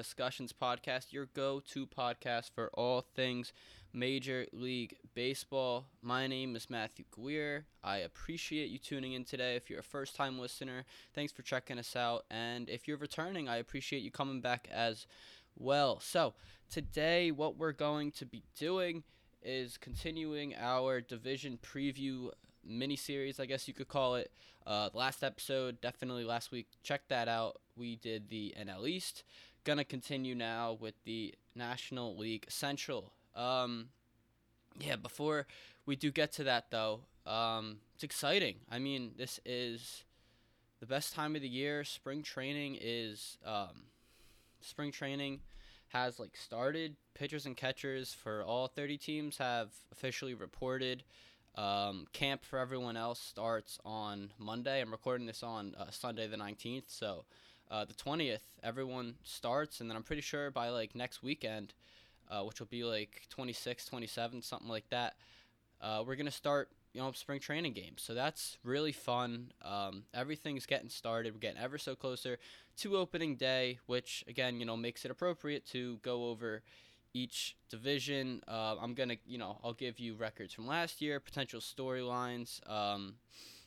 Discussions Podcast, your go-to podcast for all things Major League Baseball. My name is Matthew Gweer. I appreciate you tuning in today. If you're a first-time listener, thanks for checking us out. And if you're returning, I appreciate you coming back as well. So today, what we're going to be doing is continuing our division preview mini-series, I guess you could call it. Last episode, definitely last week, check that out. We did the NL East. Gonna continue now with the National League Central. Before we do get to that, though, it's exciting. I mean, this is the best time of the year. Spring training has started. Pitchers and catchers for all 30 teams have officially reported. Camp for everyone else starts on Monday. I'm recording this on Sunday the 19th, so the 20th everyone starts, and then I'm pretty sure by next weekend, which will be 26, 27, something like that, we're gonna start spring training games. So that's really fun. Everything's getting started. We're getting ever so closer to opening day, which again makes it appropriate to go over each division. I'm gonna I'll give you records from last year, potential storylines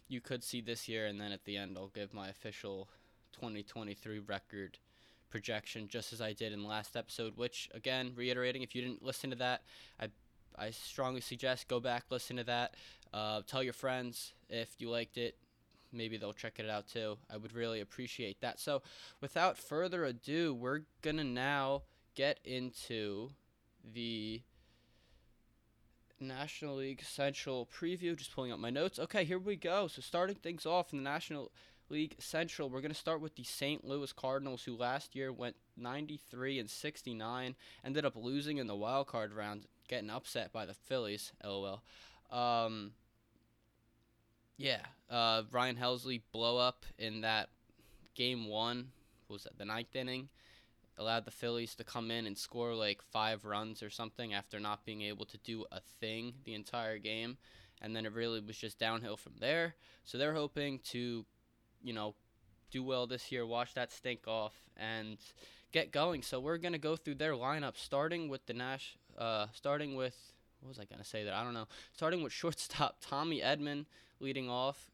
you could see this year, and then at the end I'll give my official 2023 record projection, just as I did in last episode, which again, reiterating, if you didn't listen to that, I strongly suggest go back, listen to that. Tell your friends if you liked it. Maybe they'll check it out too. I would really appreciate that. So without further ado, we're gonna now get into the National League Central preview. Just pulling up my notes. Okay, here we go. So starting things off in the National League Central, we're going to start with the St. Louis Cardinals, who last year went 93-69, ended up losing in the wild card round, getting upset by the Phillies, lol. Ryan Helsley blow up in that game one. What was that, the ninth inning? Allowed the Phillies to come in and score 5 runs or something after not being able to do a thing the entire game, and then it really was just downhill from there. So they're hoping to do well this year, wash that stink off and get going. So we're going to go through their lineup, starting with starting with shortstop Tommy Edman leading off,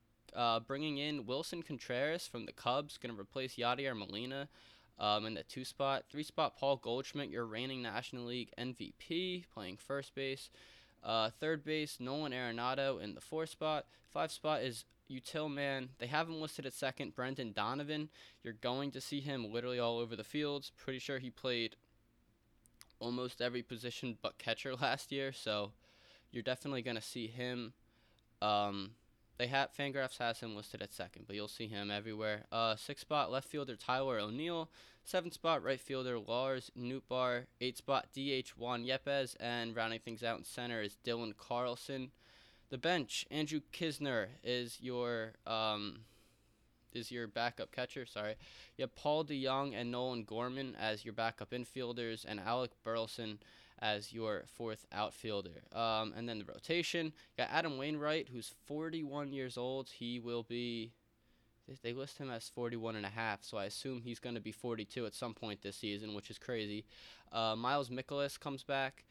bringing in Willson Contreras from the Cubs, going to replace Yadier Molina in the 2 spot. 3 spot, Paul Goldschmidt, your reigning National League MVP, playing first base. 3rd base, Nolan Arenado in the 4 spot. 5 spot is util man. They have him listed at 2nd, Brendan Donovan. You're going to see him literally all over the field. Pretty sure he played almost every position but catcher last year, so you're definitely going to see him. Fangraphs has him listed at 2nd, but you'll see him everywhere. 6th spot, left fielder Tyler O'Neill. 7th spot, right fielder Lars Nootbaar. 8th spot, DH Juan Yepez. And rounding things out in center is Dylan Carlson. The bench, Andrew Knizner is your backup catcher. You have Paul DeJong and Nolan Gorman as your backup infielders, and Alec Burleson as your 4th outfielder. And then the rotation, you got Adam Wainwright, who's 41 years old. He will be, they list him as 41 and a half, so I assume he's going to be 42 at some point this season, which is crazy. Miles Mikolas comes back.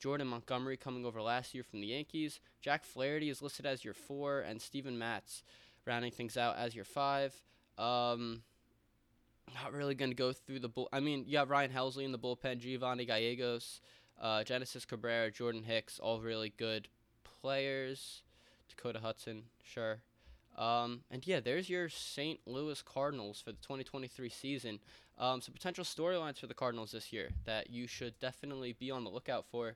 Jordan Montgomery coming over last year from the Yankees. Jack Flaherty is listed as your 4, and Steven Matz rounding things out as your 5. Not really going to go through the bullpen. I mean, you have Ryan Helsley in the bullpen, Giovanni Gallegos, Genesis Cabrera, Jordan Hicks, all really good players. Dakota Hudson, sure. There's your St. Louis Cardinals for the 2023 season. Some potential storylines for the Cardinals this year that you should definitely be on the lookout for.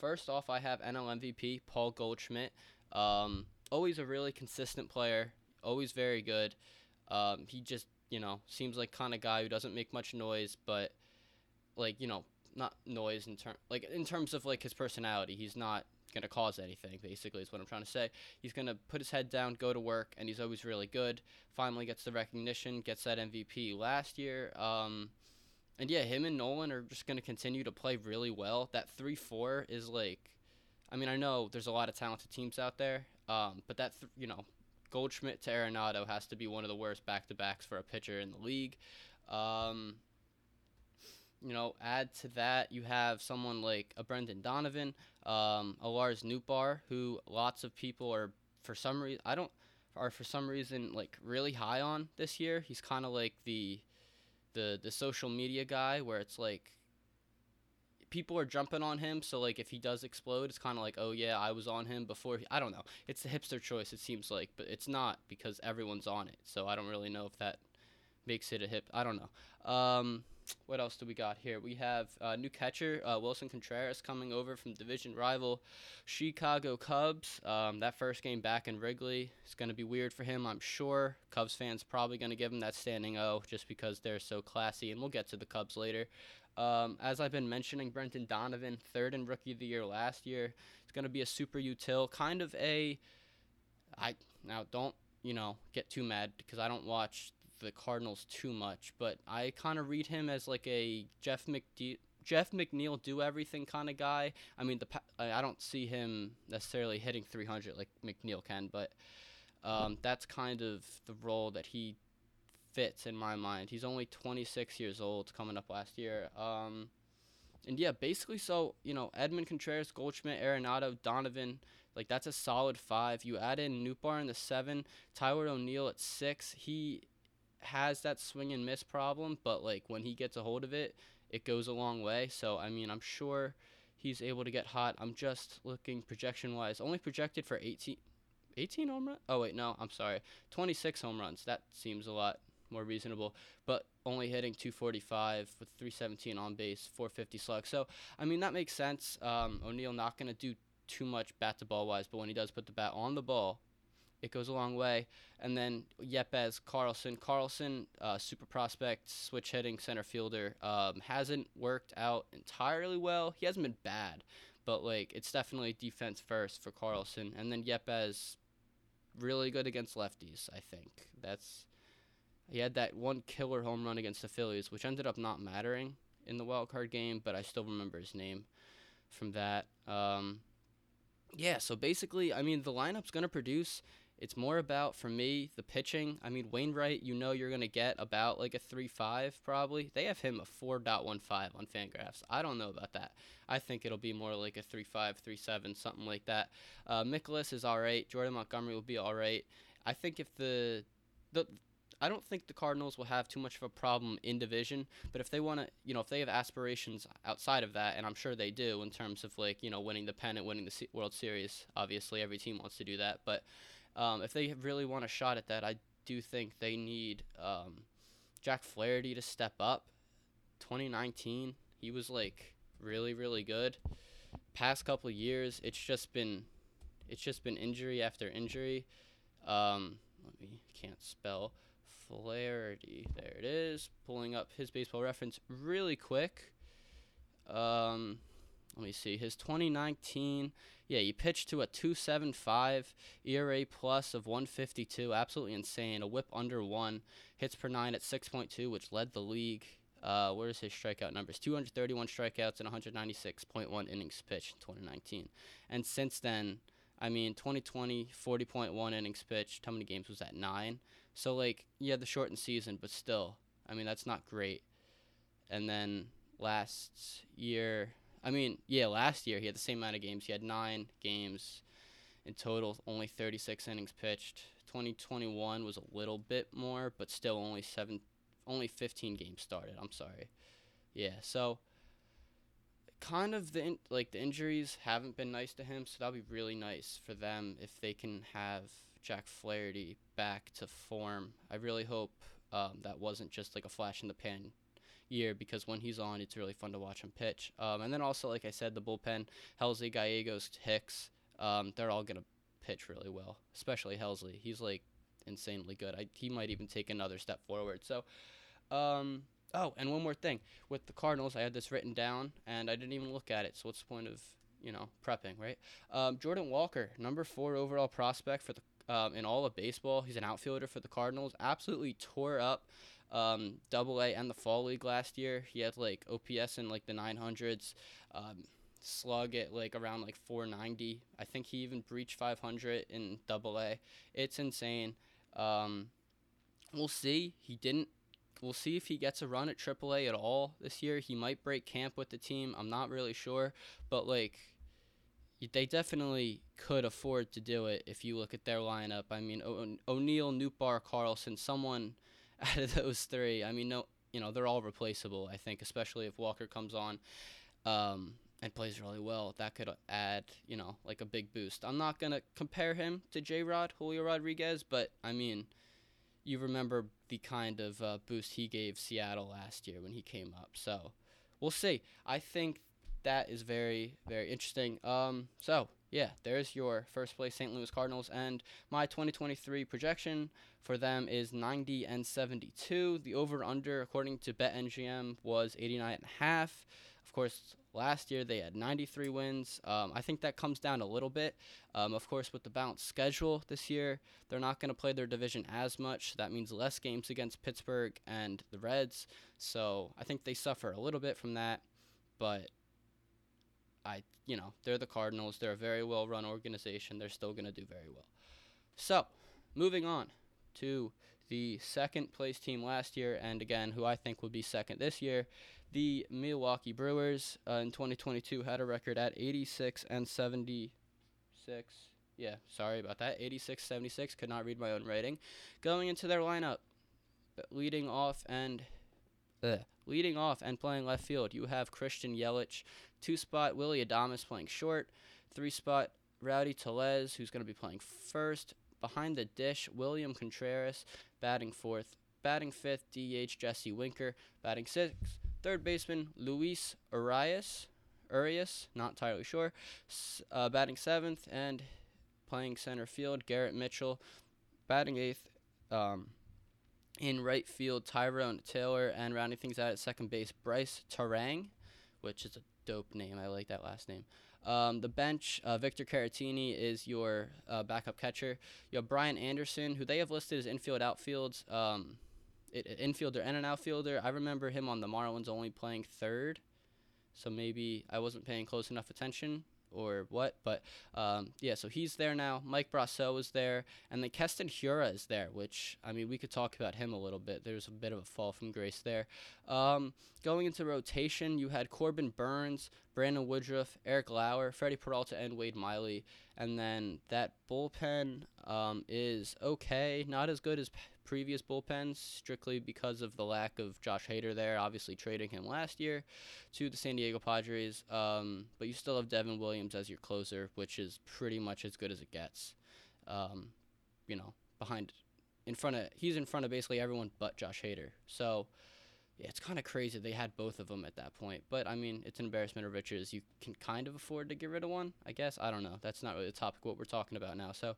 First off, I have NL MVP Paul Goldschmidt. Always a really consistent player, always very good. He just, seems like kind of guy who doesn't make much noise, but not noise in terms of his personality. He's not going to cause anything, basically, is what I'm trying to say. He's going to put his head down, go to work, and he's always really good. Finally gets the recognition, gets that MVP last year. Him and Nolan are just going to continue to play really well. That 3-4 is I know there's a lot of talented teams out there, but that, Goldschmidt to Arenado has to be one of the worst back-to-backs for a pitcher in the league. add to that, you have someone like a Brendan Donovan, a Lars Nootbaar, who lots of people are for some reason like really high on this year. He's kind of like the social media guy where it's like people are jumping on him. So like if he does explode, it's kind of like, oh yeah, I was on him before. I don't know. It's the hipster choice, it seems like, but it's not because everyone's on it. So I don't really know if that makes it a hip. I don't know. What else do we got here? We have new catcher Willson Contreras coming over from division rival Chicago Cubs. That first game back in Wrigley is going to be weird for him, I'm sure. Cubs fans probably going to give him that standing O just because they're so classy, and we'll get to the Cubs later. As I've been mentioning, Brendan Donovan, third in Rookie of the Year last year. It's going to be a super util, kind of a – now don't, get too mad because I don't watch – the Cardinals too much, but I kind of read him as like a Jeff McNeil do everything kind of guy. I mean, I don't see him necessarily hitting 300 like McNeil can, but that's kind of the role that he fits in my mind. He's only 26 years old, coming up last year. And yeah, basically, so Edman, Contreras, Goldschmidt, Arenado, Donovan. Like, that's a solid 5. You add in Nootbaar in the 7, Tyler O'Neill at 6. He has that swing and miss problem, but like when he gets a hold of it, it goes a long way. So I mean, I'm sure he's able to get hot. I'm just looking projection wise, only projected for 18 home runs. Oh wait, no, I'm sorry, 26 home runs. That seems a lot more reasonable, but only hitting 245 with 317 on base, 450 slug. So I mean, that makes sense. O'Neill not gonna do too much bat to ball wise, but when he does put the bat on the ball, it goes a long way. And then Yepez, Carlson, super prospect, switch hitting center fielder, hasn't worked out entirely well. He hasn't been bad, but like it's definitely defense first for Carlson. And then Yepez, really good against lefties. I think he had that one killer home run against the Phillies, which ended up not mattering in the wild card game, but I still remember his name from that. Yeah, so basically, I mean, the lineup's gonna produce. It's more about, for me, the pitching. I mean, Wainwright, you're going to get about like a 3.5 probably. They have him a 4.15 on Fangraphs. I don't know about that. I think it'll be more like a 3.5, 3.7, something like that. Mikolas is all right. Jordan Montgomery will be all right. I think if I don't think the Cardinals will have too much of a problem in division, but if they want to, if they have aspirations outside of that, and I'm sure they do in terms of like, winning the pennant, winning the World Series, obviously every team wants to do that, but if they really want a shot at that, I do think they need Jack Flaherty to step up. 2019, he was like really, really good. Past couple of years, it's just been injury after injury. Can't spell Flaherty. There it is. Pulling up his baseball reference really quick. Let me see. His 2019, he pitched to a 2.75 ERA plus of 152. Absolutely insane. A whip under 1. Hits per 9 at 6.2, which led the league. Where is his strikeout numbers? 231 strikeouts and 196.1 innings pitched in 2019. And since then, 2020, 40.1 innings pitched. How many games was that? 9. So, the shortened season, but still, that's not great. And then last year he had the same amount of games. He had 9 games in total, only 36 innings pitched. 2021 was a little bit more, but still only 15 games started. I'm sorry. Yeah, so kind of the injuries haven't been nice to him, so that'll be really nice for them if they can have Jack Flaherty back to form. I really hope that wasn't just like a flash in the pan year, because when he's on, it's really fun to watch him pitch. And then also, like I said, the bullpen, Helsley, Gallegos, Hicks, they're all going to pitch really well, especially Helsley. He's like insanely good. He might even take another step forward. So, and one more thing. With the Cardinals, I had this written down, and I didn't even look at it, so what's the point of, prepping, right? Jordan Walker, number 4 overall prospect for the in all of baseball. He's an outfielder for the Cardinals. Absolutely tore up Double-A and the fall league last year. He had like OPS in like the 900s, slug at like around like 490. I think he even breached 500 in Double-A. It's insane. We'll see. He didn't We'll see if he gets a run at AAA at all this year. He might break camp with the team. I'm not really sure. But, like, they definitely could afford to do it if you look at their lineup. I mean, O'Neill, Nootbaar, Carlson, someone out of those three. I mean, no, you know, they're all replaceable, I think, especially if Walker comes on and plays really well. That could add, you know, like a big boost. I'm not going to compare him to J-Rod, Julio Rodriguez, but, I mean, you remember the kind of boost he gave Seattle last year when he came up. So we'll see. I think that is very, very interesting. So, yeah, there's your first place St. Louis Cardinals. And my 2023 projection for them is 90-72. The over-under, according to BetMGM, was 89.5. Of course, last year they had 93 wins. I think that comes down a little bit. Of course, with the balanced schedule this year, they're not going to play their division as much. So that means less games against Pittsburgh and the Reds. So I think they suffer a little bit from that. But, you know, they're the Cardinals. They're a very well-run organization. They're still going to do very well. So moving on to the second-place team last year, and again, who I think will be second this year, the Milwaukee Brewers in 2022 had a record at 86-76. Yeah, sorry about that. 86-76. Could not read my own writing. Going into their lineup, leading off and playing left field, you have Christian Yelich. 2-spot, Willy Adames playing short. 3-spot, Rowdy Tellez, who's going to be playing first. Behind the dish, William Contreras, batting fourth. Batting fifth, DH Jesse Winker. Batting sixth, third baseman Luis Urias, not entirely sure. Batting seventh and playing center field, Garrett Mitchell. Batting eighth, in right field, Tyrone Taylor. And rounding things out at second base, Bryce Terang, which is a dope name. I like that last name. The bench, Victor Caratini is your backup catcher. You have Brian Anderson, who they have listed as infielder and an outfielder. I remember him on the Marlins only playing third, so maybe I wasn't paying close enough attention or what. But, yeah, so he's there now. Mike Brasseau is there. And then Keston Hiura is there, which, I mean, we could talk about him a little bit. There's a bit of a fall from grace there. Going into rotation, you had Corbin Burnes, Brandon Woodruff, Eric Lauer, Freddie Peralta, and Wade Miley. And then that bullpen is okay. Not as good as previous bullpens, strictly because of the lack of Josh Hader there, obviously trading him last year to the San Diego Padres. But you still have Devin Williams as your closer, which is pretty much as good as it gets. You know, he's in front of basically everyone but Josh Hader. So, yeah, it's kind of crazy they had both of them at that point. But, I mean, it's an embarrassment of riches. You can kind of afford to get rid of one, I guess. I don't know. That's not really the topic what we're talking about now. So,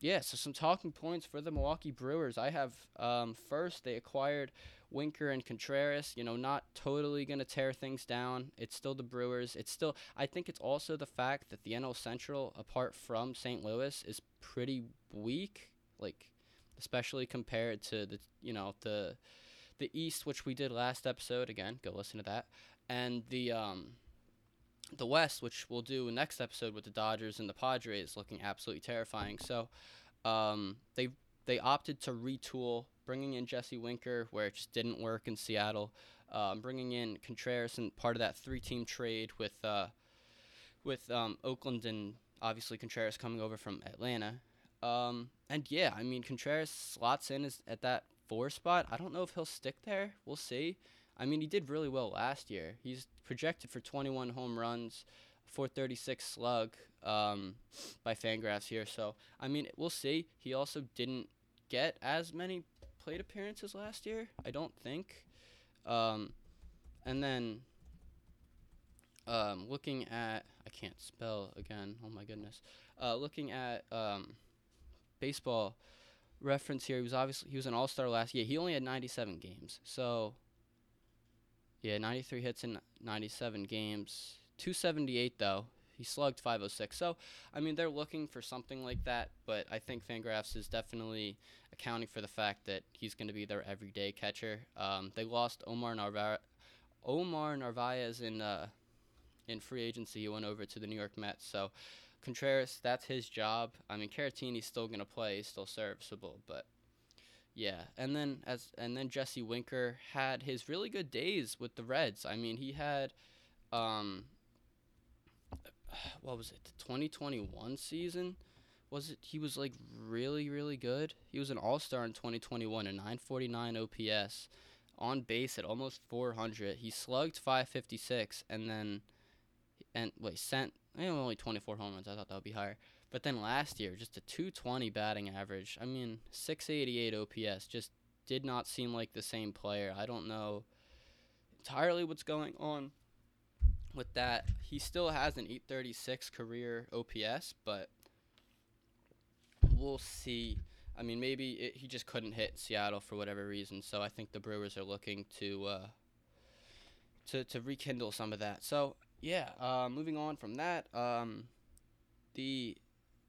yeah, so some talking points for the Milwaukee Brewers. I have first, they acquired Winker and Contreras. You know, not totally going to tear things down. It's still the Brewers. I think it's also the fact that the NL Central, apart from St. Louis, is pretty weak, like, especially compared to, the East, which we did last episode. Again, go listen to that. And the West, which we'll do next episode with the Dodgers and the Padres, looking absolutely terrifying. So they opted to retool, bringing in Jesse Winker, where it just didn't work in Seattle, bringing in Contreras and part of that 3-team trade with Oakland and obviously Contreras coming over from Atlanta. And, yeah, I mean, Contreras slots in at that 4 spot. I don't know if he'll stick there. We'll see. I mean, he did really well last year. He's projected for 21 home runs, 436 slug by Fangraphs here. So, I mean, we'll see. He also didn't get as many plate appearances last year, I don't think. And then looking at – I can't spell again. Oh, my goodness. Looking at baseball – reference here, he was an all-star last year. He only had 97 games. So, yeah, 93 hits in 97 games. 278, though. He slugged 506. So, I mean, they're looking for something like that, but I think Fangraphs is definitely accounting for the fact that he's going to be their everyday catcher. They lost Omar Narvaez in free agency. He went over to the New York Mets. So, Contreras, that's his job. I mean, Caratini's still going to play. He's still serviceable. But, Yeah, and then Jesse Winker had his really good days with the Reds. I mean, he had, what was it, the 2021 season? Was it? He was like really, really good. He was an all-star in 2021, a 949 OPS, on base at almost 400. He slugged 556, only 24 home runs. I thought that would be higher. But then last year, just a 220 batting average. I mean, 688 OPS. Just did not seem like the same player. I don't know entirely what's going on with that. He still has an 836 career OPS, but we'll see. I mean, maybe he just couldn't hit Seattle for whatever reason. So I think the Brewers are looking to rekindle some of that. So, yeah, moving on from that,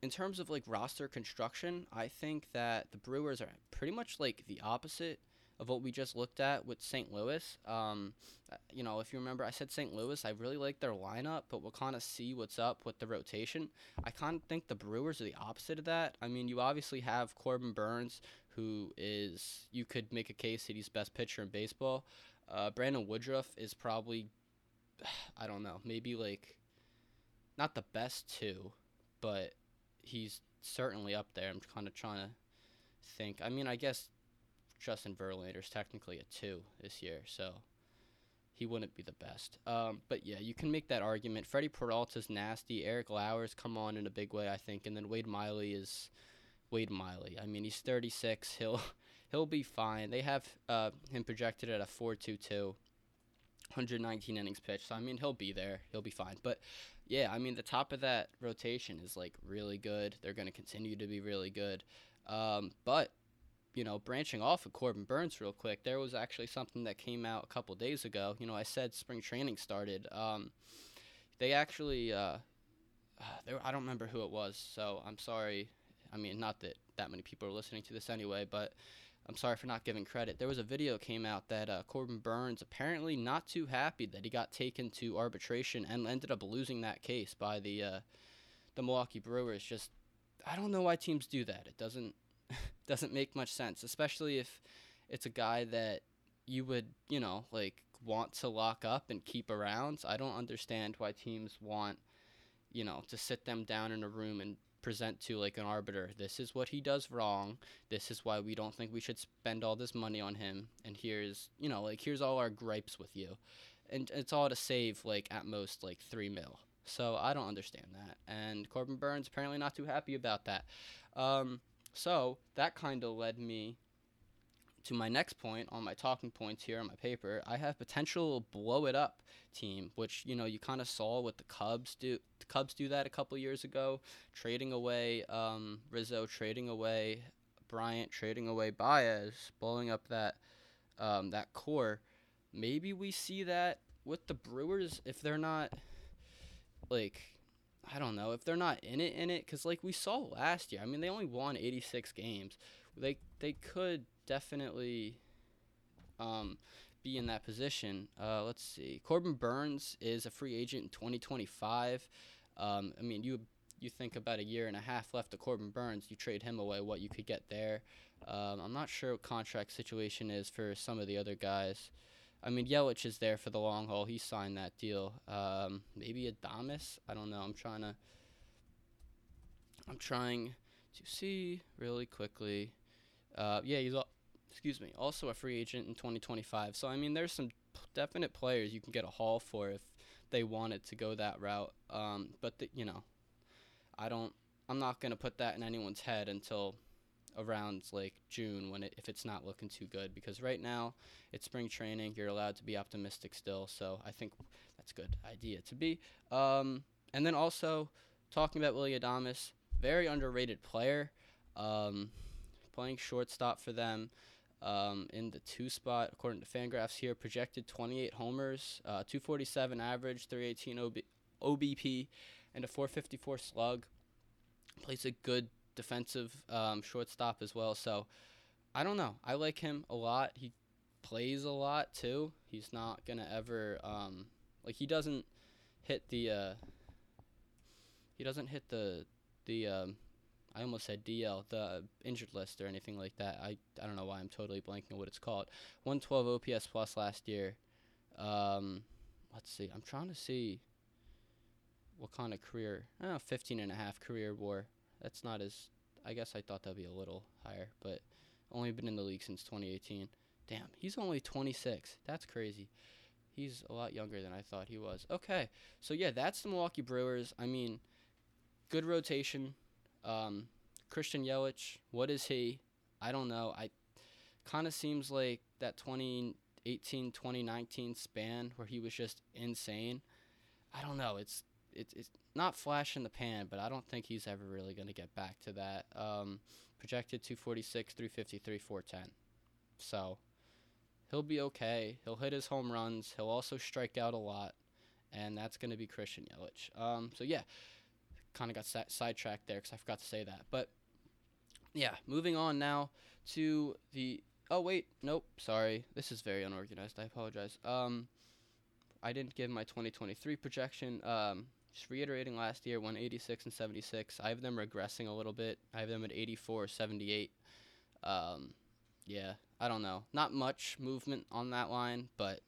in terms of like roster construction, I think that the Brewers are pretty much like the opposite of what we just looked at with St. Louis. If you remember, I said St. Louis, I really like their lineup, but we'll kind of see what's up with the rotation. I kind of think the Brewers are the opposite of that. I mean, you obviously have Corbin Burnes, who is, you could make a case that he's best pitcher in baseball. Brandon Woodruff is probably, I don't know, maybe like not the best two, but he's certainly up there. I'm kind of trying to think. I mean, I guess Justin Verlander's technically a 2 this year, so he wouldn't be the best. But, yeah, you can make that argument. Freddie Peralta's nasty. Eric Lauer's come on in a big way, I think. And then Wade Miley is Wade Miley. I mean, he's 36. He'll be fine. They have him projected at a 4.22, 119 innings pitched. So, I mean, he'll be there. He'll be fine. But, yeah, I mean, the top of that rotation is, like, really good. They're going to continue to be really good. But, you know, branching off of Corbin Burnes real quick, there was actually something that came out a couple days ago. You know, I said spring training started. They actually I don't remember who it was, so I'm sorry. I mean, not that many people are listening to this anyway, but I'm sorry for not giving credit. There was a video came out that Corbin Burnes apparently not too happy that he got taken to arbitration and ended up losing that case by the Milwaukee Brewers. Just, I don't know why teams do that. It doesn't make much sense, especially if it's a guy that you would, you know, like want to lock up and keep around. I don't understand why teams want, you know, to sit them down in a room and present to like an arbiter, this is what he does wrong, this is why we don't think we should spend all this money on him, and here's, you know, like here's all our gripes with you, and it's all to save like at most like $3 million. So I don't understand that, and Corbin Burnes apparently not too happy about that. So that kind of led me to my next point on my talking points here on my paper. I have potential blow it up team, which, you know, you kind of saw what the Cubs do. The Cubs do that a couple years ago, trading away Rizzo, trading away Bryant, trading away Baez, blowing up that that core. Maybe we see that with the Brewers if they're not like, I don't know, if they're not in it, because like we saw last year. I mean, they only won 86 games. They could definitely be in that position. Let's see. Corbin Burnes is a free agent in 2025. I mean, you think about a year and a half left of Corbin Burnes. You trade him away, what you could get there. I'm not sure what contract situation is for some of the other guys. I mean, Yelich is there for the long haul. He signed that deal. Maybe Adames. I don't know. I'm trying to see really quickly. He's also a free agent in 2025. So I mean, there's some definite players you can get a haul for if they wanted to go that route. But you know, I'm not gonna put that in anyone's head until around like June when if it's not looking too good, because right now it's spring training, you're allowed to be optimistic still, so I think that's a good idea to be. And then also talking about Willy Adames, very underrated player, playing shortstop for them in the 2 spot according to Fangraphs here, projected 28 homers, 247 average, 318 OBP, and a 454 slug. Plays a good defensive shortstop as well, so I don't know. I like him a lot. He plays a lot too. He's not gonna ever he doesn't hit the I almost said DL, the injured list or anything like that. I don't know why I'm totally blanking on what it's called. 112 OPS plus last year. Let's see. I'm trying to see what kind of career. 15.5 career WAR. That's not as. I guess I thought that'd be a little higher, but only been in the league since 2018. Damn, he's only 26. That's crazy. He's a lot younger than I thought he was. Okay, so yeah, that's the Milwaukee Brewers. I mean, good rotation. Christian Yelich, what is he? I don't know. I kind of seems like that 2018, 2019 span where he was just insane. I don't know. It's not flash in the pan, but I don't think he's ever really going to get back to that. Projected 246, 353, 410. So he'll be okay. He'll hit his home runs. He'll also strike out a lot, and that's going to be Christian Yelich. So, yeah, kind of got sidetracked there because I forgot to say that. But, yeah, moving on now to the – oh, wait, nope, sorry. This is very unorganized. I apologize. I didn't give my 2023 projection. Just reiterating last year, 186 and 76. I have them regressing a little bit. I have them at 84, 78. Yeah, I don't know. Not much movement on that line, but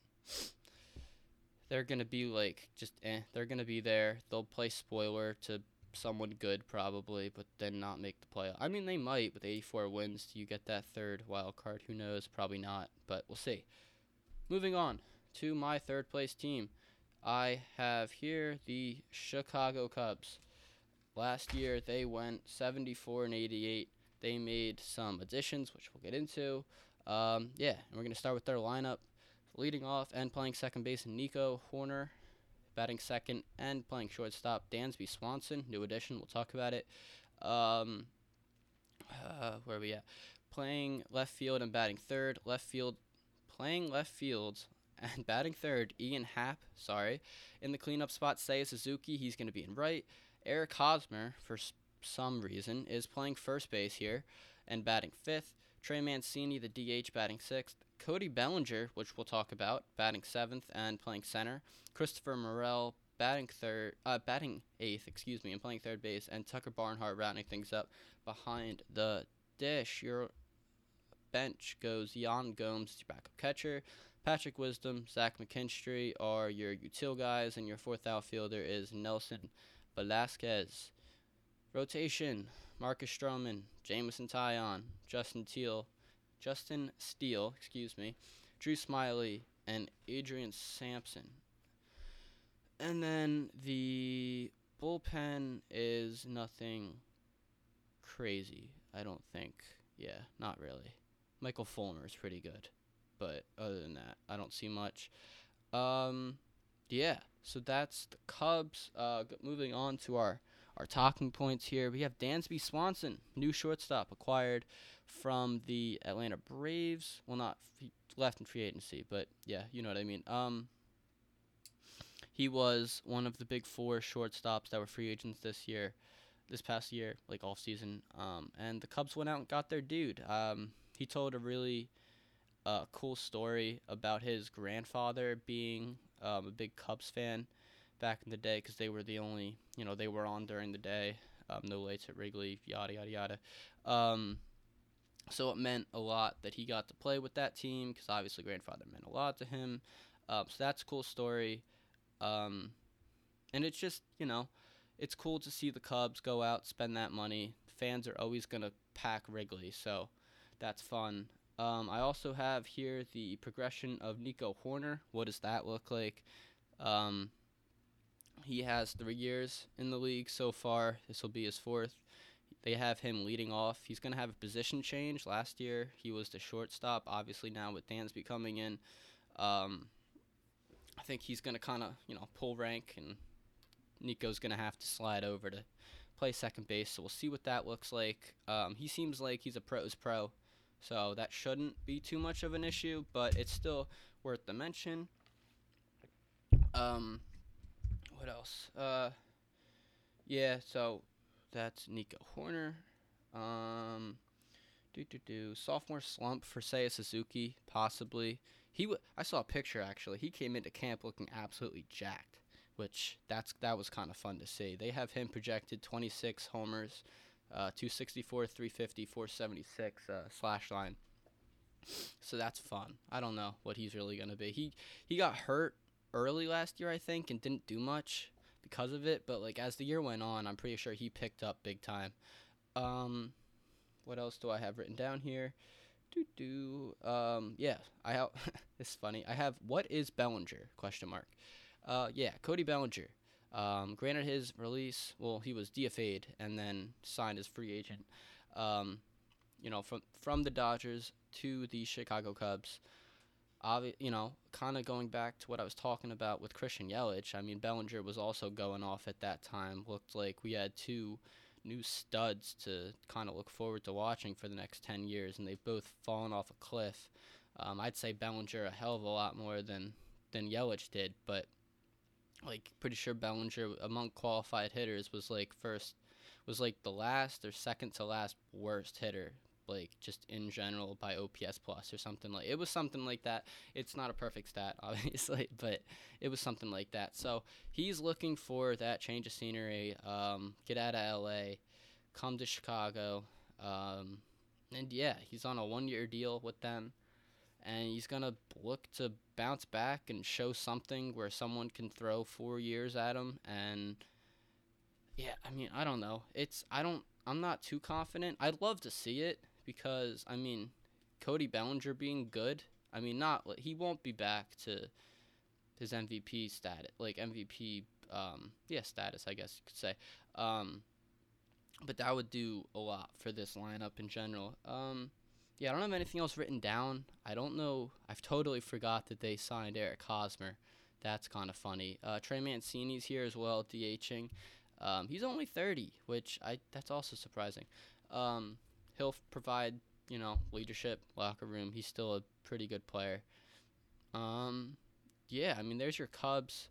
they're going to be like just They're going to be there. They'll play spoiler to someone good probably, but then not make the playoff. I mean, they might with 84 wins. Do you get that third wild card? Who knows? Probably not, but we'll see. Moving on to my third place team. I have here the Chicago Cubs. Last year, they went 74 and 88. They made some additions, which we'll get into. Yeah, and we're going to start with their lineup. Leading off and playing second base, Nico Horner. Batting second and playing shortstop, Dansby Swanson. New addition, we'll talk about it. Where are we at? Playing left field and batting third. Playing left field and batting third, Ian Happ, in the cleanup spot, Seiya Suzuki, he's going to be in right. Eric Hosmer, for some reason, is playing first base here and batting fifth. Trey Mancini, the DH, batting sixth. Cody Bellinger, which we'll talk about, batting seventh and playing center. Christopher Morel, batting eighth, and playing third base. And Tucker Barnhart rounding things up behind the dish. Your bench goes Jan Gomes, your backup catcher. Patrick Wisdom, Zach McKinstry are your util guys, and your fourth outfielder is Nelson Velasquez. Rotation, Marcus Stroman, Jamison Taillon, Justin Steele, Drew Smyly, and Adrian Sampson. And then the bullpen is nothing crazy, I don't think. Yeah, not really. Michael Fulmer is pretty good. But other than that, I don't see much. Yeah, so that's the Cubs. Moving on to our talking points here. We have Dansby Swanson, new shortstop, acquired from the Atlanta Braves. Well, not left in free agency, but yeah, you know what I mean. He was one of the big four shortstops that were free agents this past year, like off season. And the Cubs went out and got their dude. He told a really cool story about his grandfather being a big Cubs fan back in the day because they were the only, they were on during the day, no lates at Wrigley, yada, yada, yada. So it meant a lot that he got to play with that team because obviously grandfather meant a lot to him. So that's a cool story. And it's just, it's cool to see the Cubs go out, spend that money. Fans are always going to pack Wrigley, so that's fun. I also have here the progression of Nico Horner. What does that look like? He has 3 years in the league so far. This will be his fourth. They have him leading off. He's going to have a position change. Last year, he was the shortstop. Obviously, now with Dansby coming in, I think he's going to kind of, pull rank, and Nico's going to have to slide over to play second base. So we'll see what that looks like. He seems like he's a pro's pro. So that shouldn't be too much of an issue, but it's still worth the mention. What else? Yeah, so that's Nico Horner. Sophomore slump for Seiya Suzuki, possibly. I saw a picture, actually. He came into camp looking absolutely jacked, which that was kind of fun to see. They have him projected 26 homers, 264, 350, 476 slash line. So that's fun. I don't know what he's really going to be. He got hurt early last year, I think, and didn't do much because of it. But, like, as the year went on, I'm pretty sure he picked up big time. What else do I have written down here? Yeah, it's funny. I have, what is Bellinger? Yeah, Cody Bellinger. Granted his release, well, he was DFA'd and then signed as free agent, from the Dodgers to the Chicago Cubs. Kind of going back to what I was talking about with Christian Yelich, I mean, Bellinger was also going off at that time. Looked like we had two new studs to kind of look forward to watching for the next 10 years, and they've both fallen off a cliff. I'd say Bellinger a hell of a lot more than Yelich did, but, like, pretty sure Bellinger, among qualified hitters, was, like, the last or second to last worst hitter, like, just in general by OPS plus or something. Like, it was something like that. It's not a perfect stat, obviously, but it was something like that. So he's looking for that change of scenery, get out of LA, come to Chicago, and yeah, he's on a 1-year deal with them, and he's gonna look to bounce back and show something where someone can throw 4 years at him. And yeah, I mean, I don't know, I'm not too confident. I'd love to see it, because, I mean, Cody Bellinger being good, I mean, he won't be back to his MVP status, status, I guess you could say. But that would do a lot for this lineup in general. Yeah, I don't have anything else written down. I don't know. I've totally forgot that they signed Eric Hosmer. That's kind of funny. Trey Mancini's here as well, DHing. He's only 30, which that's also surprising. He'll provide, leadership, locker room. He's still a pretty good player. Yeah, I mean, there's your Cubs.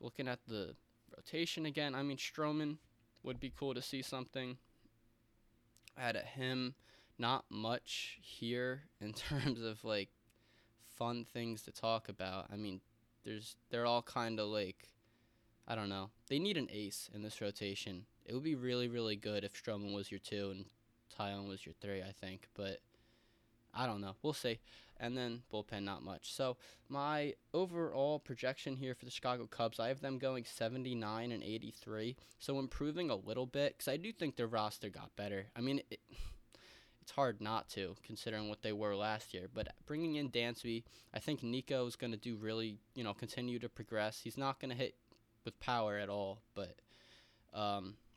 Looking at the rotation again, I mean, Stroman would be cool to see something out of him. Not much here in terms of, like, fun things to talk about. I mean, they're all kind of, like, I don't know. They need an ace in this rotation. It would be really, really good if Stroman was your 2 and Taillon was your 3, I think. But I don't know. We'll see. And then bullpen, not much. So my overall projection here for the Chicago Cubs, I have them going 79 and 83. So improving a little bit, because I do think their roster got better. I mean, it's hard not to, considering what they were last year. But bringing in Dansby, I think Nico is going to do really, continue to progress. He's not going to hit with power at all, but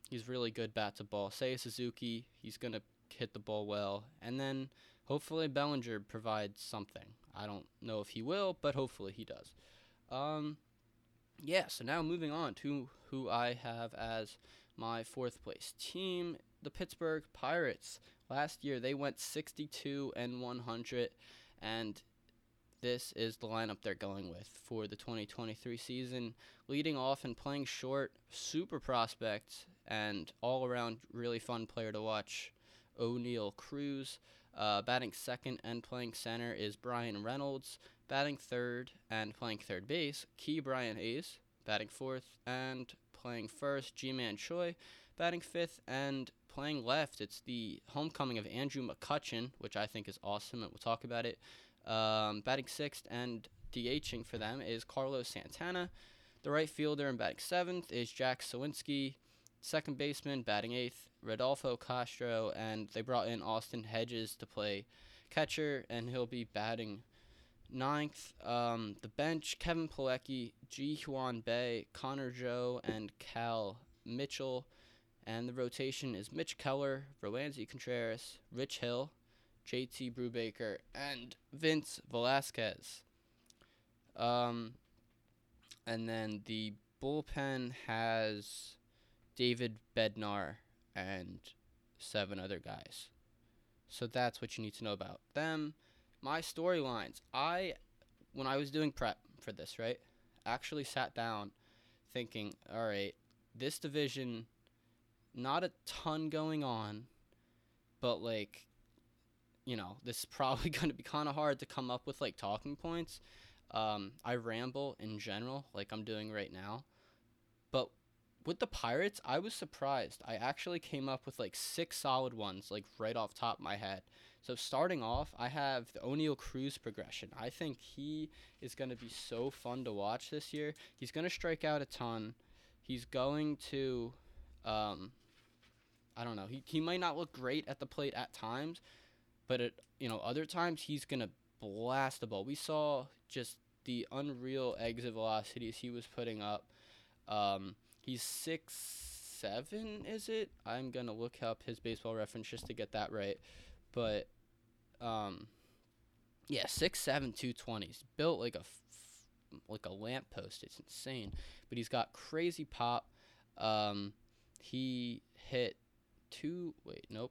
he's really good bat to ball. Say Suzuki, he's gonna hit the ball well, and then hopefully Bellinger provides something. I don't know if he will, but hopefully he does. Yeah, so now moving on to who I have as my fourth place team, the Pittsburgh Pirates. Last year they went 62-100, and this is the lineup they're going with for the 2023 season. Leading off and playing short, super prospect, and all-around really fun player to watch, O'Neill Cruz. Batting second and playing center is Brian Reynolds. Batting third and playing third base, Key Brian Hayes. Batting fourth and playing first, G-Man Choi. Batting fifth and playing left, it's the homecoming of Andrew McCutchen, which I think is awesome, and we'll talk about it. Batting sixth and DHing for them is Carlos Santana. The right fielder and batting seventh is Jack Sawinski. Second baseman batting eighth, Rodolfo Castro, and they brought in Austin Hedges to play catcher, and he'll be batting ninth. The bench, Kevin Pilecki, Ji Hwan Bae, Connor Joe, and Cal Mitchell. And the rotation is Mitch Keller, Roansy Contreras, Rich Hill, JT Brubaker, and Vince Velasquez. And then the bullpen has David Bednar and 7 other guys. So that's what you need to know about them. My storylines. When I was doing prep for this, right, actually sat down thinking, all right, this division, not a ton going on, but, like, this is probably going to be kind of hard to come up with, like, talking points. I ramble in general, like I'm doing right now. But with the Pirates, I was surprised. I actually came up with like six solid ones, like right off top of my head. So starting off, I have the O'Neill Cruz progression. I think he is going to be so fun to watch this year. He's going to strike out a ton. He's going to, I don't know. He might not look great at the plate at times, but at, you know, other times he's going to blast the ball. We saw just the unreal exit velocities he was putting up. He's 6'7", is it? I'm going to look up his baseball reference just to get that right. But, yeah, 6'7", 220. He's built like a lamppost. It's insane. But he's got crazy pop. He hit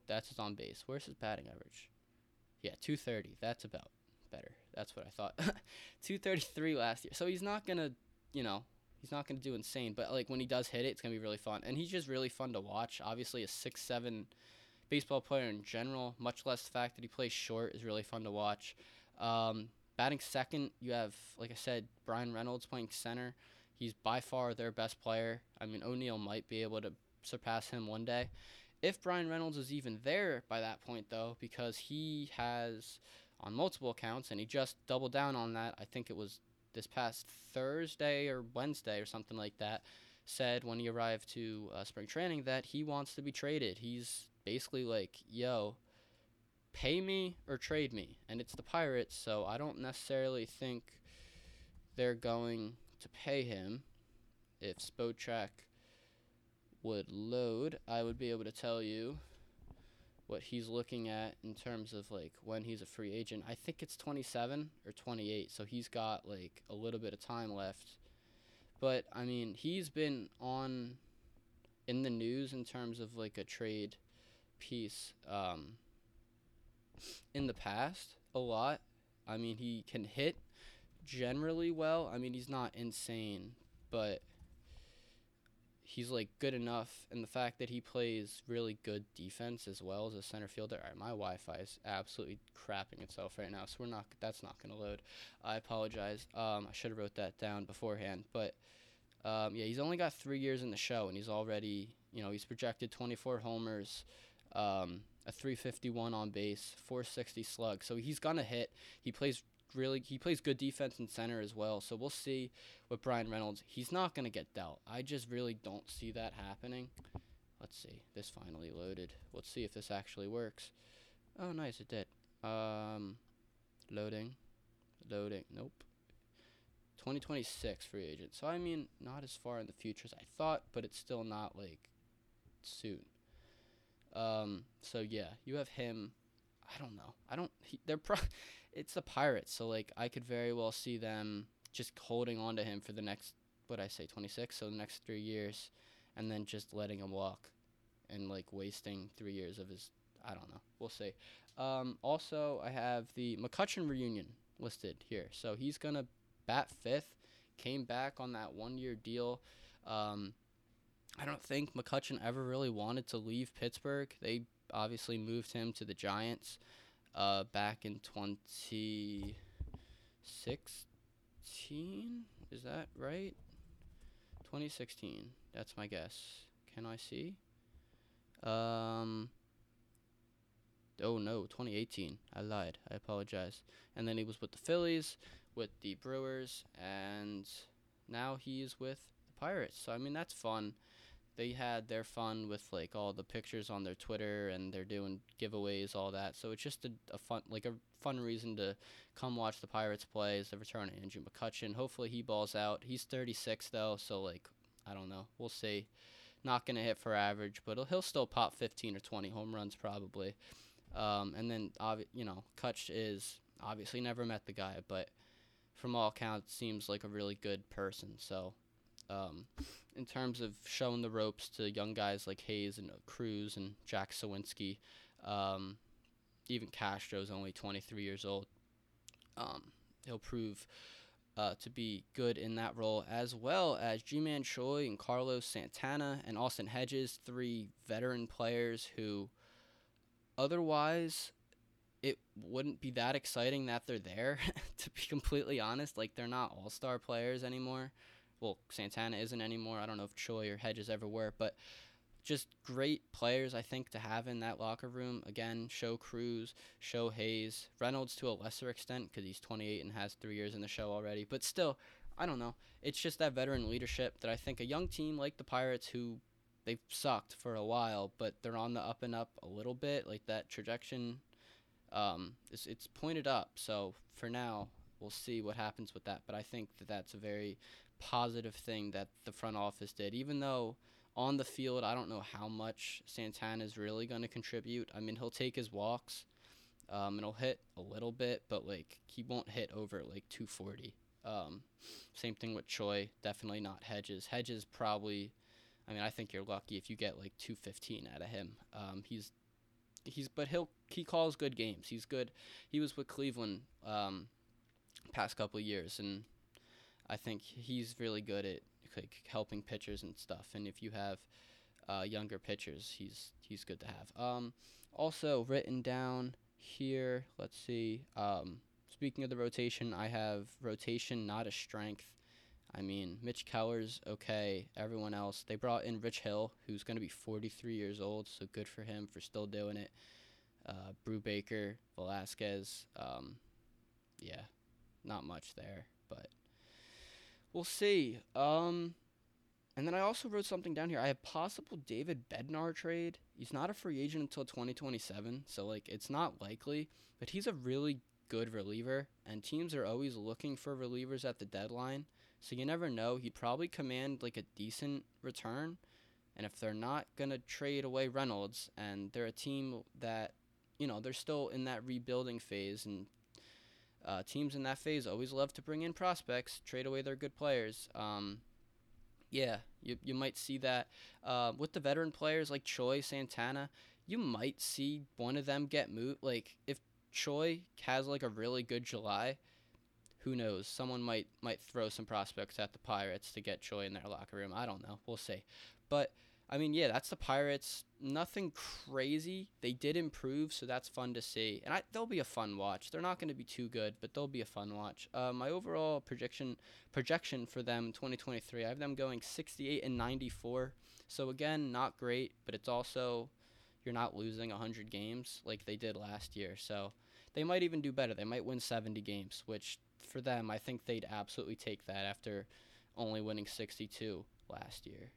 that's his on base. Where's his batting average? Yeah, 230. That's about better. That's what I thought. 233 last year. So he's not going to, he's not going to do insane, but like when he does hit it, it's going to be really fun. And he's just really fun to watch. Obviously, a 6'7" baseball player in general, much less the fact that he plays short, is really fun to watch. Batting second, you have, like I said, Brian Reynolds playing center. He's by far their best player. I mean, O'Neill might be able to surpass him one day. If Brian Reynolds is even there by that point, though, because he has on multiple accounts, and he just doubled down on that. I think it was this past Thursday or Wednesday or something like that, said when he arrived to spring training that he wants to be traded. He's basically like, yo, pay me or trade me. And it's the Pirates, so I don't necessarily think they're going to pay him. If Spotrac would load, I would be able to tell you what he's looking at in terms of like when he's a free agent. I think it's 27 or 28, so he's got like a little bit of time left. But I mean, he's been in the news in terms of like a trade piece in the past a lot. I mean, he can hit generally well. I mean, he's not insane, but he's like good enough, and the fact that he plays really good defense as well as a center fielder. All right, my Wi-Fi is absolutely crapping itself right now, so that's not going to load. I apologize. I should have wrote that down beforehand, but yeah, he's only got 3 years in the show, and he's already, he's projected 24 homers, a 351 on base, 460 slug. So he's going to hit. He plays good defense in center as well, so we'll see with Brian Reynolds. He's not going to get dealt. I just really don't see that happening. Let's see. This finally loaded. Let's see if this actually works. Oh, nice. It did. Loading. Nope. 2026 free agent. So, I mean, not as far in the future as I thought, but it's still not, like, soon. So, yeah, you have him. I don't know. It's the Pirates, so like I could very well see them just holding on to him for the next 26, so the next 3 years, and then just letting him walk, and like wasting 3 years of his. I don't know. We'll see. Also, I have the McCutchen reunion listed here, so he's gonna bat fifth. Came back on that 1 year deal. I don't think McCutchen ever really wanted to leave Pittsburgh. They obviously moved him to the Giants back in 2016. Is that right? 2016. That's my guess. Can I see? 2018. I lied. I apologize. And then he was with the Phillies, with the Brewers, and now he is with the Pirates. So, I mean, that's fun. They had their fun with, like, all the pictures on their Twitter, and they're doing giveaways, all that. So it's just a fun reason to come watch the Pirates play is the return of Andrew McCutchen. Hopefully he balls out. He's 36, though, so, like, I don't know. We'll see. Not going to hit for average, but he'll still pop 15 or 20 home runs probably. And then, Kutch is obviously never met the guy, but from all accounts seems like a really good person, so... in terms of showing the ropes to young guys like Hayes and Cruz and Jack Sawinski, even Castro's only 23 years old. He'll prove to be good in that role, as well as G-Man Choi and Carlos Santana and Austin Hedges, three veteran players who otherwise it wouldn't be that exciting that they're there, to be completely honest. Like, they're not all-star players anymore. well, Santana isn't anymore. I don't know if Choi or Hedges ever were, but just great players, I think, to have in that locker room. Again, show Cruz, show Hayes, Reynolds to a lesser extent because he's 28 and has 3 years in the show already. But still, I don't know. It's just that veteran leadership that I think a young team like the Pirates, who they've sucked for a while, but they're on the up and up a little bit, like that trajectory, it's pointed up. So for now, we'll see what happens with that. But I think that that's a very positive thing that the front office did, even though on the field, I don't know how much Santana is really going to contribute. I mean, he'll take his walks, and he'll hit a little bit, but like he won't hit over like 240. Same thing with Choi, definitely not Hedges. Hedges probably, I mean, I think you're lucky if you get like 215 out of him. But he calls good games. He's good. He was with Cleveland past couple of years, and I think he's really good at like helping pitchers and stuff. And if you have younger pitchers, he's good to have. Also written down here, let's see. Speaking of the rotation, I have rotation, not a strength. I mean, Mitch Keller's okay. Everyone else, they brought in Rich Hill, who's going to be 43 years old, so good for him for still doing it. Brubaker, Velasquez, yeah, not much there, but we'll see. And then I also wrote something down here. I have possible David Bednar trade. He's not a free agent until 2027, so like it's not likely, but he's a really good reliever, and teams are always looking for relievers at the deadline. So you never know. He'd probably command like a decent return. And if they're not going to trade away Reynolds, and they're a team that, you know, they're still in that rebuilding phase, and teams in that phase always love to bring in prospects, trade away their good players. Yeah, you might see that. With the veteran players like Choi, Santana, you might see one of them get moved. Like if Choi has like a really good July, who knows? Someone might throw some prospects at the Pirates to get Choi in their locker room. I don't know. We'll see. But, I mean, yeah, that's the Pirates. Nothing crazy. They did improve, so that's fun to see. And they'll be a fun watch. They're not going to be too good, but they'll be a fun watch. My overall projection for them, 2023, I have them going 68-94. So, again, not great, but it's also you're not losing 100 games like they did last year. So they might even do better. They might win 70 games, which for them, I think they'd absolutely take that after only winning 62 last year.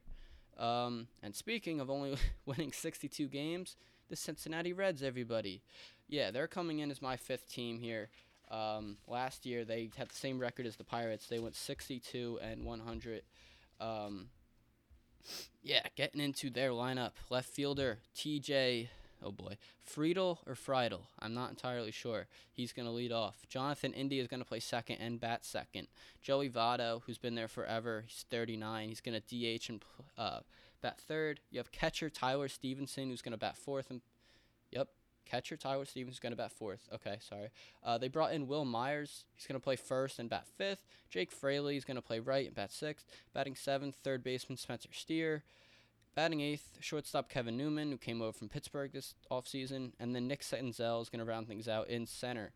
And speaking of only winning 62 games, the Cincinnati Reds, everybody. Yeah, they're coming in as my fifth team here. Last year, they had the same record as the Pirates. They went 62-100. Yeah, getting into their lineup. Left fielder, TJ... Oh, boy. Friedel. I'm not entirely sure. He's going to lead off. Jonathan India is going to play second and bat second. Joey Votto, who's been there forever, he's 39. He's going to DH and bat third. You have catcher Tyler Stevenson, who's going to bat fourth. Okay, sorry. They brought in Will Myers. He's going to play first and bat fifth. Jake Fraley is going to play right and bat sixth. Batting seventh, third baseman Spencer Steer. Batting eighth, shortstop Kevin Newman, who came over from Pittsburgh this offseason. And then Nick Senzel is going to round things out in center.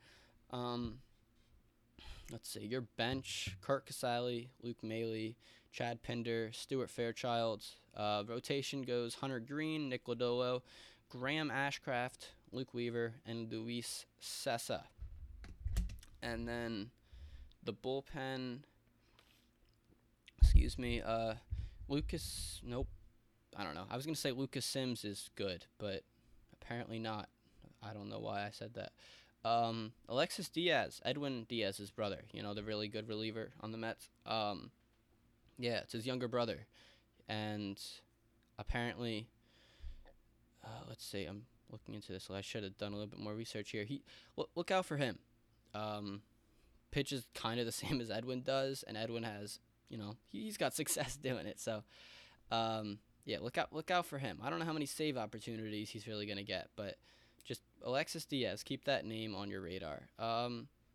Let's see. Your bench, Kurt Casale, Luke Maley, Chad Pinder, Stuart Fairchild. Rotation goes Hunter Green, Nick Lodolo, Graham Ashcraft, Luke Weaver, and Luis Sessa. And then the bullpen, I was going to say Lucas Sims is good, but apparently not. I don't know why I said that. Alexis Diaz, Edwin Diaz's brother, you know, the really good reliever on the Mets. Yeah, it's his younger brother. And apparently, let's see, I'm looking into this. I should have done a little bit more research here. Look out for him. Pitch is kind of the same as Edwin does, and Edwin has, you know, he's got success doing it. So, yeah, look out for him. I don't know how many save opportunities he's really going to get, but just Alexis Diaz, keep that name on your radar.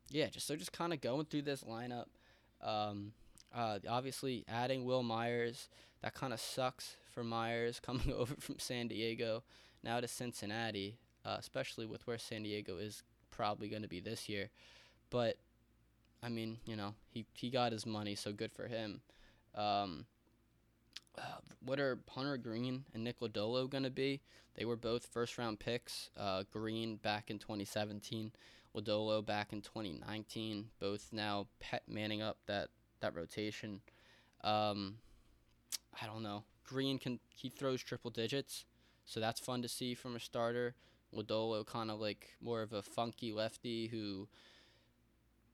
Yeah, they're just kind of going through this lineup. Obviously, adding Will Myers, that kind of sucks for Myers coming over from San Diego now to Cincinnati, especially with where San Diego is probably going to be this year. But, I mean, you know, he got his money, so good for him. What are Hunter Green and Nick Lodolo going to be? They were both first-round picks. Green back in 2017, Lodolo back in 2019. Both now manning up that rotation. I don't know. Green he throws triple digits, so that's fun to see from a starter. Lodolo kind of like more of a funky lefty who.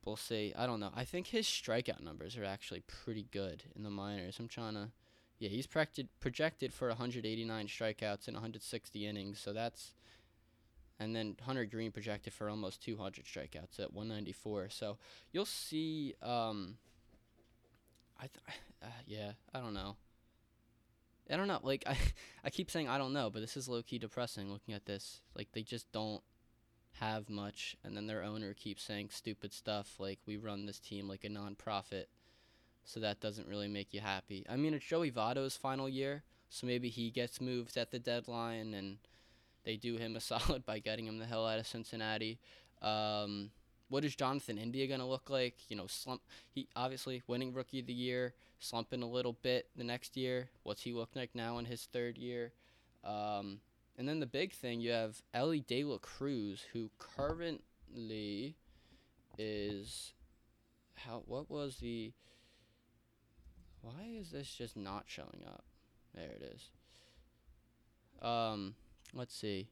We'll see. I don't know. I think his strikeout numbers are actually pretty good in the minors. Yeah, he's projected for 189 strikeouts in 160 innings. So that's. And then Hunter Green projected for almost 200 strikeouts at 194. So you'll see. Yeah, I don't know. Like, I keep saying I don't know, but this is low-key depressing looking at this. Like, they just don't have much, and then their owner keeps saying stupid stuff like we run this team like a non-profit, so that doesn't really make you happy. I mean, it's Joey Votto's final year, so maybe he gets moved at the deadline and they do him a solid by getting him the hell out of Cincinnati. What is Jonathan India going to look like? You know, he obviously winning Rookie of the Year, slumping a little bit the next year. What's he look like now in his third year? And then the big thing, you have Ellie De La Cruz, who currently is why is this just not showing up? There it is. Let's see.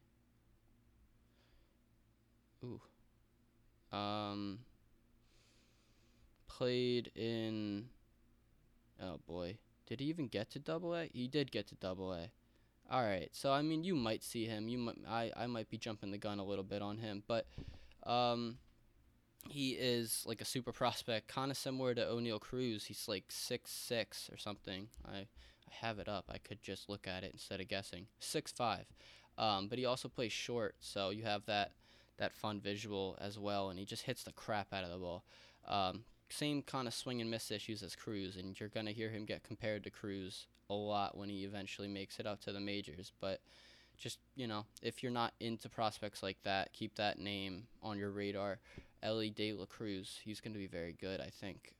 Played in did he even get to Double-A? He did get to Double-A. All right, so, I mean, you might see him. I might be jumping the gun a little bit on him, but he is, like, a super prospect, kind of similar to O'Neill Cruz. He's, like, 6'6" or something. I have it up. I could just look at it instead of guessing. 6'5". But he also plays short, so you have that fun visual as well, and he just hits the crap out of the ball. Same kind of swing and miss issues as Cruz, and you're going to hear him get compared to Cruz a lot when he eventually makes it up to the majors. But just, if you're not into prospects like that, keep that name on your radar. Ellie De La Cruz, he's going to be very good, I think.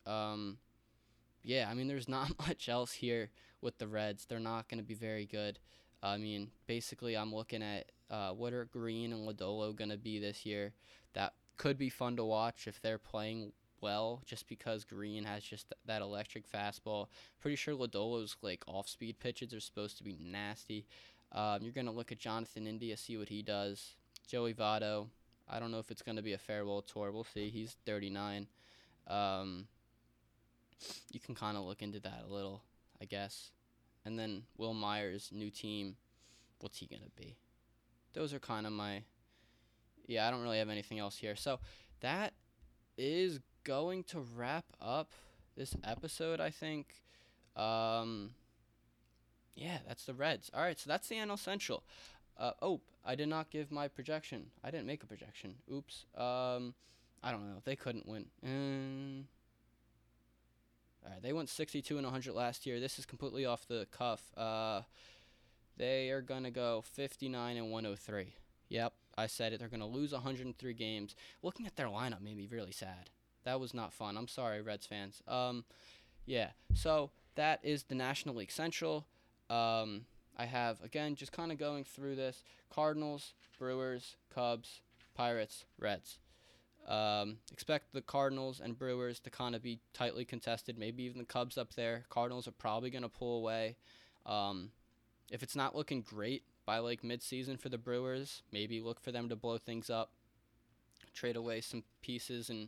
Yeah, I mean, there's not much else here with the Reds. They're not going to be very good. I mean, basically, I'm looking at what are Green and Lodolo going to be this year. That could be fun to watch if they're playing well, just because Green has just that electric fastball. Pretty sure Lodolo's off-speed pitches are supposed to be nasty. You're going to look at Jonathan India, see what he does. Joey Votto, I don't know if it's going to be a farewell tour. We'll see. He's 39. You can kind of look into that a little, I guess. And then Will Myers, new team. What's he going to be? Those are kind of my... Yeah, I don't really have anything else here. So that is going to wrap up this episode, I think. Yeah, that's the Reds. All right, so that's the NL Central. I did not give my projection. I didn't make a projection. Oops. I don't know. They couldn't win. All right, they went 62-100 last year. This is completely off the cuff. They are going to go 59-103. Yep, I said it. They're going to lose 103 games. Looking at their lineup made me really sad. That was not fun. I'm sorry, Reds fans. Yeah, so that is the National League Central. I have, again, just kind of going through this. Cardinals, Brewers, Cubs, Pirates, Reds. Expect the Cardinals and Brewers to kind of be tightly contested, maybe even the Cubs up there. Cardinals are probably going to pull away. If it's not looking great by, midseason for the Brewers, maybe look for them to blow things up, trade away some pieces, and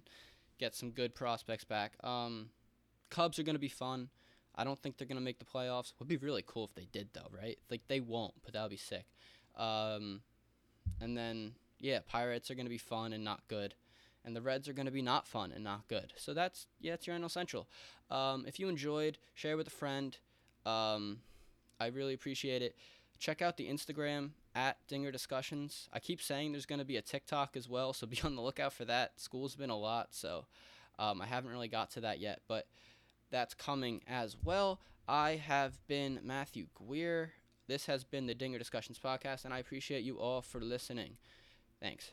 get some good prospects back. Cubs are going to be fun. I don't think they're going to make the playoffs. Would be really cool if they did, though, right? They won't, but that would be sick. And then, yeah, Pirates are going to be fun and not good. And the Reds are going to be not fun and not good. So that's your NL Central. If you enjoyed, share with a friend. I really appreciate it. Check out the Instagram at Dinger Discussions. I keep saying there's going to be a TikTok as well, so be on the lookout for that. School's been a lot, so I haven't really got to that yet, but that's coming as well. I have been Matthew Gweer. This has been the Dinger Discussions podcast, and I appreciate you all for listening. Thanks.